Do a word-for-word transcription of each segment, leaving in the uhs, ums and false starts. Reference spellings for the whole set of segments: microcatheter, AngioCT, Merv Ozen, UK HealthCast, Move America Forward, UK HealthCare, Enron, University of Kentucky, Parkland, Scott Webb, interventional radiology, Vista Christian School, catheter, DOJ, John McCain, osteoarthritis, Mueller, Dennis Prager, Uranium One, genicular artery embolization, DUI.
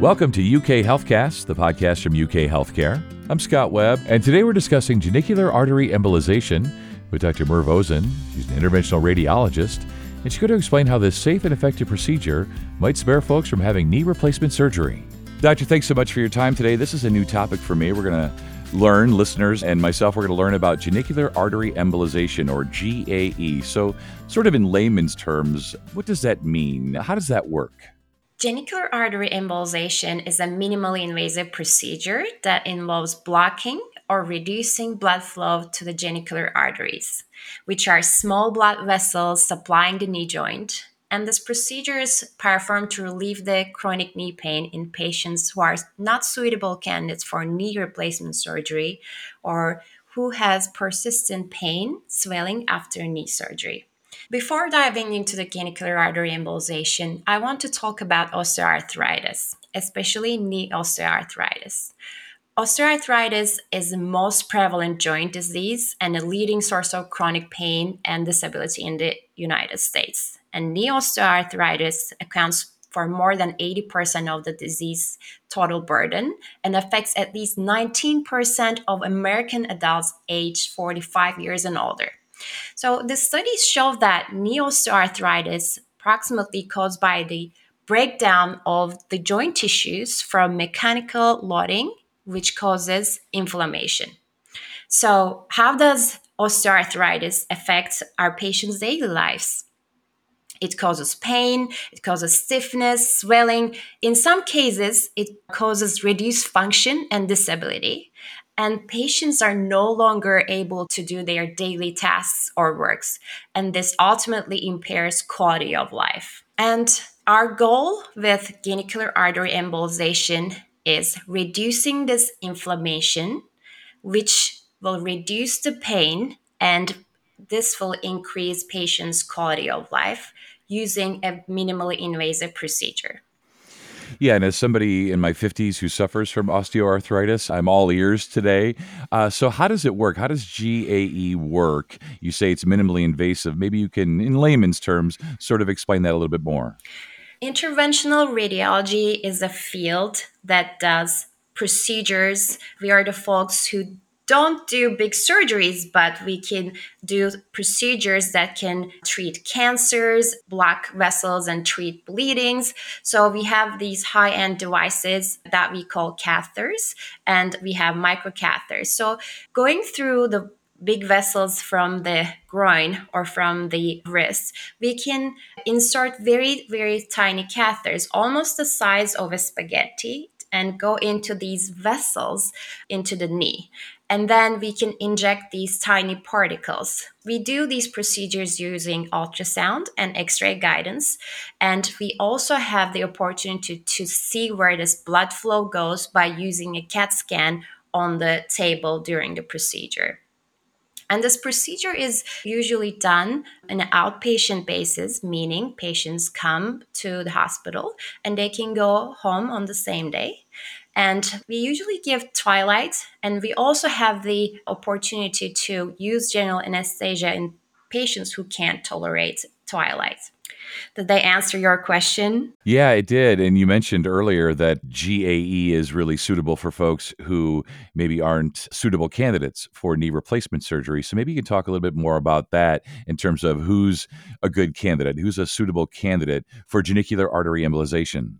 Welcome to U K HealthCast, the podcast from U K HealthCare. I'm Scott Webb, and today we're discussing genicular artery embolization with Doctor Merv Ozen. She's an interventional radiologist, and she's going to explain how this safe and effective procedure might spare folks from having knee replacement surgery. Doctor, thanks so much for your time today. This is a new topic for me. We're going to learn, listeners and myself, we're going to learn about genicular artery embolization, or G A E. So sort of in layman's terms, what does that mean? How does that work? Genicular artery embolization is a minimally invasive procedure that involves blocking or reducing blood flow to the genicular arteries, which are small blood vessels supplying the knee joint. And this procedure is performed to relieve the chronic knee pain in patients who are not suitable candidates for knee replacement surgery or who has persistent pain swelling after knee surgery. Before diving into the genicular artery embolization, I want to talk about osteoarthritis, especially knee osteoarthritis. Osteoarthritis is the most prevalent joint disease and a leading source of chronic pain and disability in the United States. And knee osteoarthritis accounts for more than eighty percent of the disease total burden and affects at least nineteen percent of American adults aged forty-five years and older. So the studies show that knee osteoarthritis, approximately caused by the breakdown of the joint tissues from mechanical loading, which causes inflammation. So how does osteoarthritis affect our patients' daily lives? It causes pain, it causes stiffness, swelling. In some cases, it causes reduced function and disability. And patients are no longer able to do their daily tasks or works. And this ultimately impairs quality of life. And our goal with genicular artery embolization is reducing this inflammation, which will reduce the pain, and this will increase patients' quality of life using a minimally invasive procedure. Yeah, and as somebody in my fifties who suffers from osteoarthritis, I'm all ears today. Uh, so how does it work? How does G A E work? You say it's minimally invasive. Maybe you can, in layman's terms, sort of explain that a little bit more. Interventional radiology is a field that does procedures. We are the folks who don't do big surgeries, but we can do procedures that can treat cancers, block vessels, and treat bleedings. So we have these high-end devices that we call catheters, and we have microcatheters. So going through the big vessels from the groin or from the wrist, we can insert very, very tiny catheters, almost the size of a spaghetti, and go into these vessels into the knee. And then we can inject these tiny particles. We do these procedures using ultrasound and X-ray guidance. And we also have the opportunity to, to see where this blood flow goes by using a CAT scan on the table during the procedure. And this procedure is usually done on an outpatient basis, meaning patients come to the hospital and they can go home on the same day. And we usually give twilight, and we also have the opportunity to use general anesthesia in patients who can't tolerate twilight. Did they answer your question? Yeah, it did. And you mentioned earlier that G A E is really suitable for folks who maybe aren't suitable candidates for knee replacement surgery. So maybe you can talk a little bit more about that in terms of who's a good candidate, who's a suitable candidate for genicular artery embolization.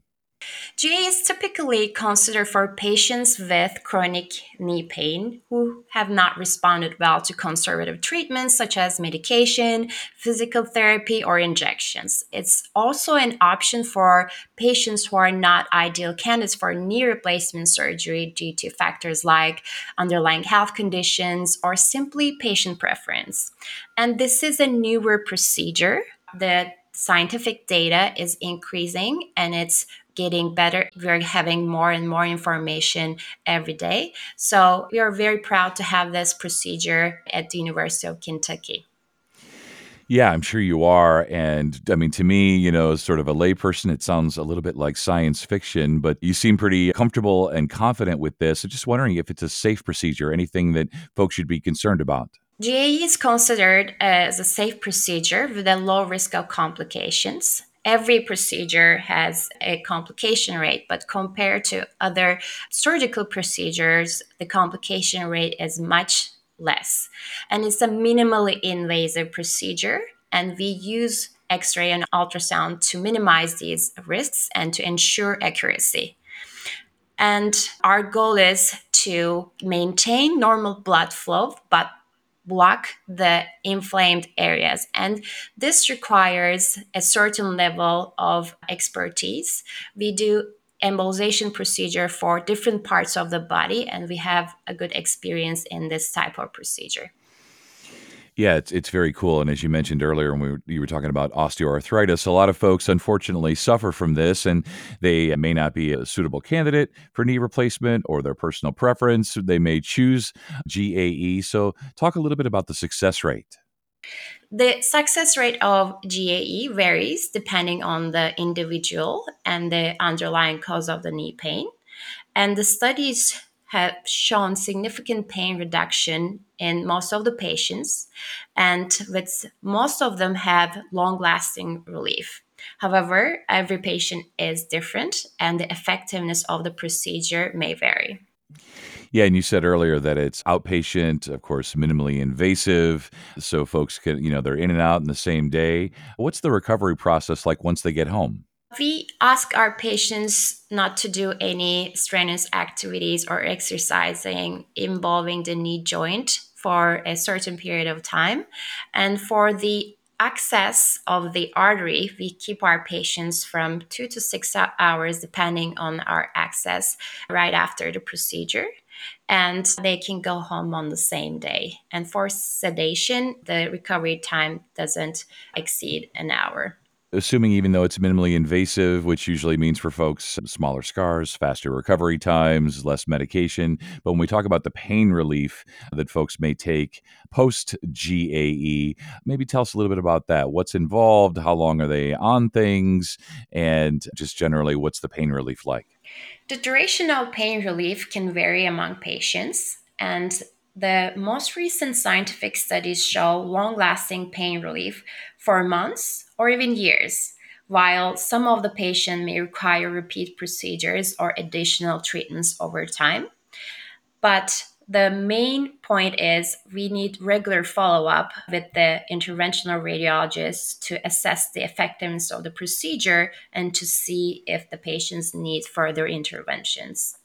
G A E is typically considered for patients with chronic knee pain who have not responded well to conservative treatments such as medication, physical therapy, or injections. It's also an option for patients who are not ideal candidates for knee replacement surgery due to factors like underlying health conditions or simply patient preference. And this is a newer procedure. The scientific data is increasing and it's getting better. We're having more and more information every day. So we are very proud to have this procedure at the University of Kentucky. Yeah, I'm sure you are. And I mean, to me, you know, as sort of a layperson, it sounds a little bit like science fiction, but you seem pretty comfortable and confident with this. I'm just wondering if it's a safe procedure, anything that folks should be concerned about. G A E is considered as a safe procedure with a low risk of complications. every procedure has a complication rate, but compared to other surgical procedures, the complication rate is much less. And it's a minimally invasive procedure, and we use X-ray and ultrasound to minimize these risks and to ensure accuracy. And our goal is to maintain normal blood flow, but block the inflamed areas. And this requires a certain level of expertise. We do embolization procedure for different parts of the body, and we have a good experience in this type of procedure. Yeah, it's it's very cool. And as you mentioned earlier, when we were, you were talking about osteoarthritis, a lot of folks, unfortunately, suffer from this, and they may not be a suitable candidate for knee replacement or their personal preference. They may choose G A E. So talk a little bit about the success rate. The success rate of G A E varies depending on the individual and the underlying cause of the knee pain. And the studies have shown significant pain reduction in most of the patients, and with most of them have long-lasting relief. However, every patient is different, and the effectiveness of the procedure may vary. Yeah, and you said earlier that it's outpatient, of course, minimally invasive, so folks can, you know, they're in and out in the same day. What's the recovery process like once they get home? We ask our patients not to do any strenuous activities or exercising involving the knee joint for a certain period of time. And for the access of the artery, we keep our patients from two to six hours, depending on our access, right after the procedure. And they can go home on the same day. And for sedation, the recovery time doesn't exceed an hour. Assuming even though it's minimally invasive, which usually means for folks smaller scars, faster recovery times, less medication. But when we talk about the pain relief that folks may take post-G A E, maybe tell us a little bit about that. What's involved? How long are they on things? And just generally, what's the pain relief like? The duration of pain relief can vary among patients, and the most recent scientific studies show long-lasting pain relief for months or even years, while some of the patients may require repeat procedures or additional treatments over time. But the main point is we need regular follow-up with the interventional radiologist to assess the effectiveness of the procedure and to see if the patients need further interventions.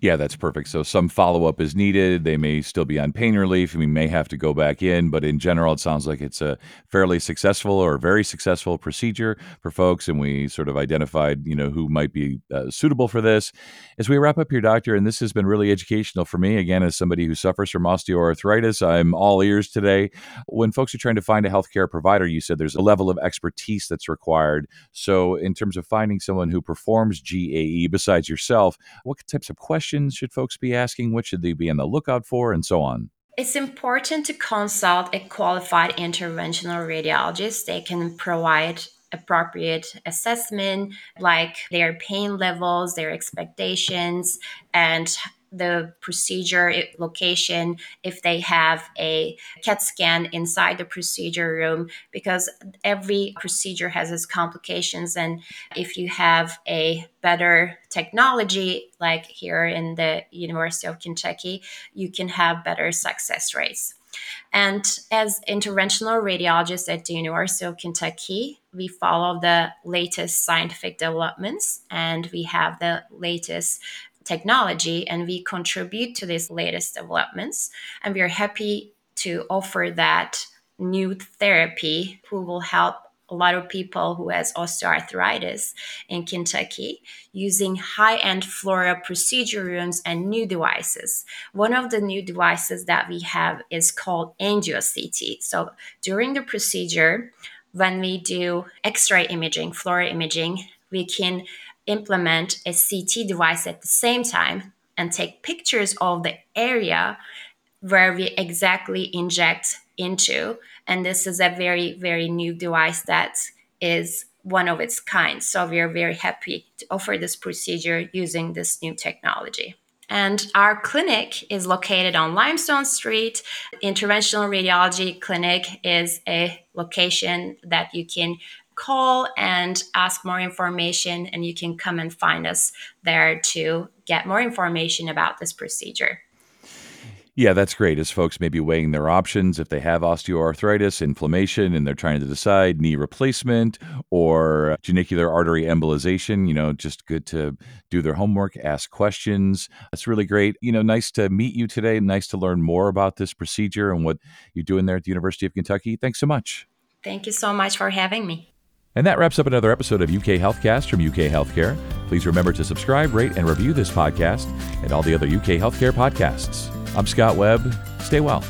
Yeah, that's perfect. So some follow-up is needed. They may still be on pain relief, and we may have to go back in. But in general, it sounds like it's a fairly successful or very successful procedure for folks. And we sort of identified, you know, who might be uh, suitable for this. As we wrap up here, Doctor, and this has been really educational for me. Again, as somebody who suffers from osteoarthritis, I'm all ears today. When folks are trying to find a healthcare provider, you said there's a level of expertise that's required. So in terms of finding someone who performs G A E besides yourself, what types of questions should folks be asking? What should they be on the lookout for, and so on? It's important to consult a qualified interventional radiologist. They can provide appropriate assessment, like their pain levels, their expectations, and the procedure location, if they have a C A T scan inside the procedure room, because every procedure has its complications. And if you have a better technology, like here in the University of Kentucky, you can have better success rates. And as interventional radiologists at the University of Kentucky, we follow the latest scientific developments, and we have the latest technology, and we contribute to these latest developments, and we are happy to offer that new therapy who will help a lot of people who has osteoarthritis in Kentucky using high-end Flora procedure rooms and new devices. One of the new devices that we have is called AngioCT. So during the procedure, when we do X-ray imaging, Flora imaging, we can implement a C T device at the same time and take pictures of the area where we exactly inject into. And this is a very, very new device that is one of its kind. So we are very happy to offer this procedure using this new technology. And our clinic is located on Limestone Street. Interventional Radiology Clinic is a location that you can call and ask more information, and you can come and find us there to get more information about this procedure. Yeah, that's great. As folks may be weighing their options, if they have osteoarthritis, inflammation, and they're trying to decide knee replacement or genicular artery embolization, you know, just good to do their homework, ask questions. That's really great. You know, nice to meet you today. Nice to learn more about this procedure and what you're doing there at the University of Kentucky. Thanks so much. Thank you so much for having me. And that wraps up another episode of U K HealthCast from U K HealthCare. Please remember to subscribe, rate, and review this podcast and all the other U K HealthCare podcasts. I'm Scott Webb. Stay well.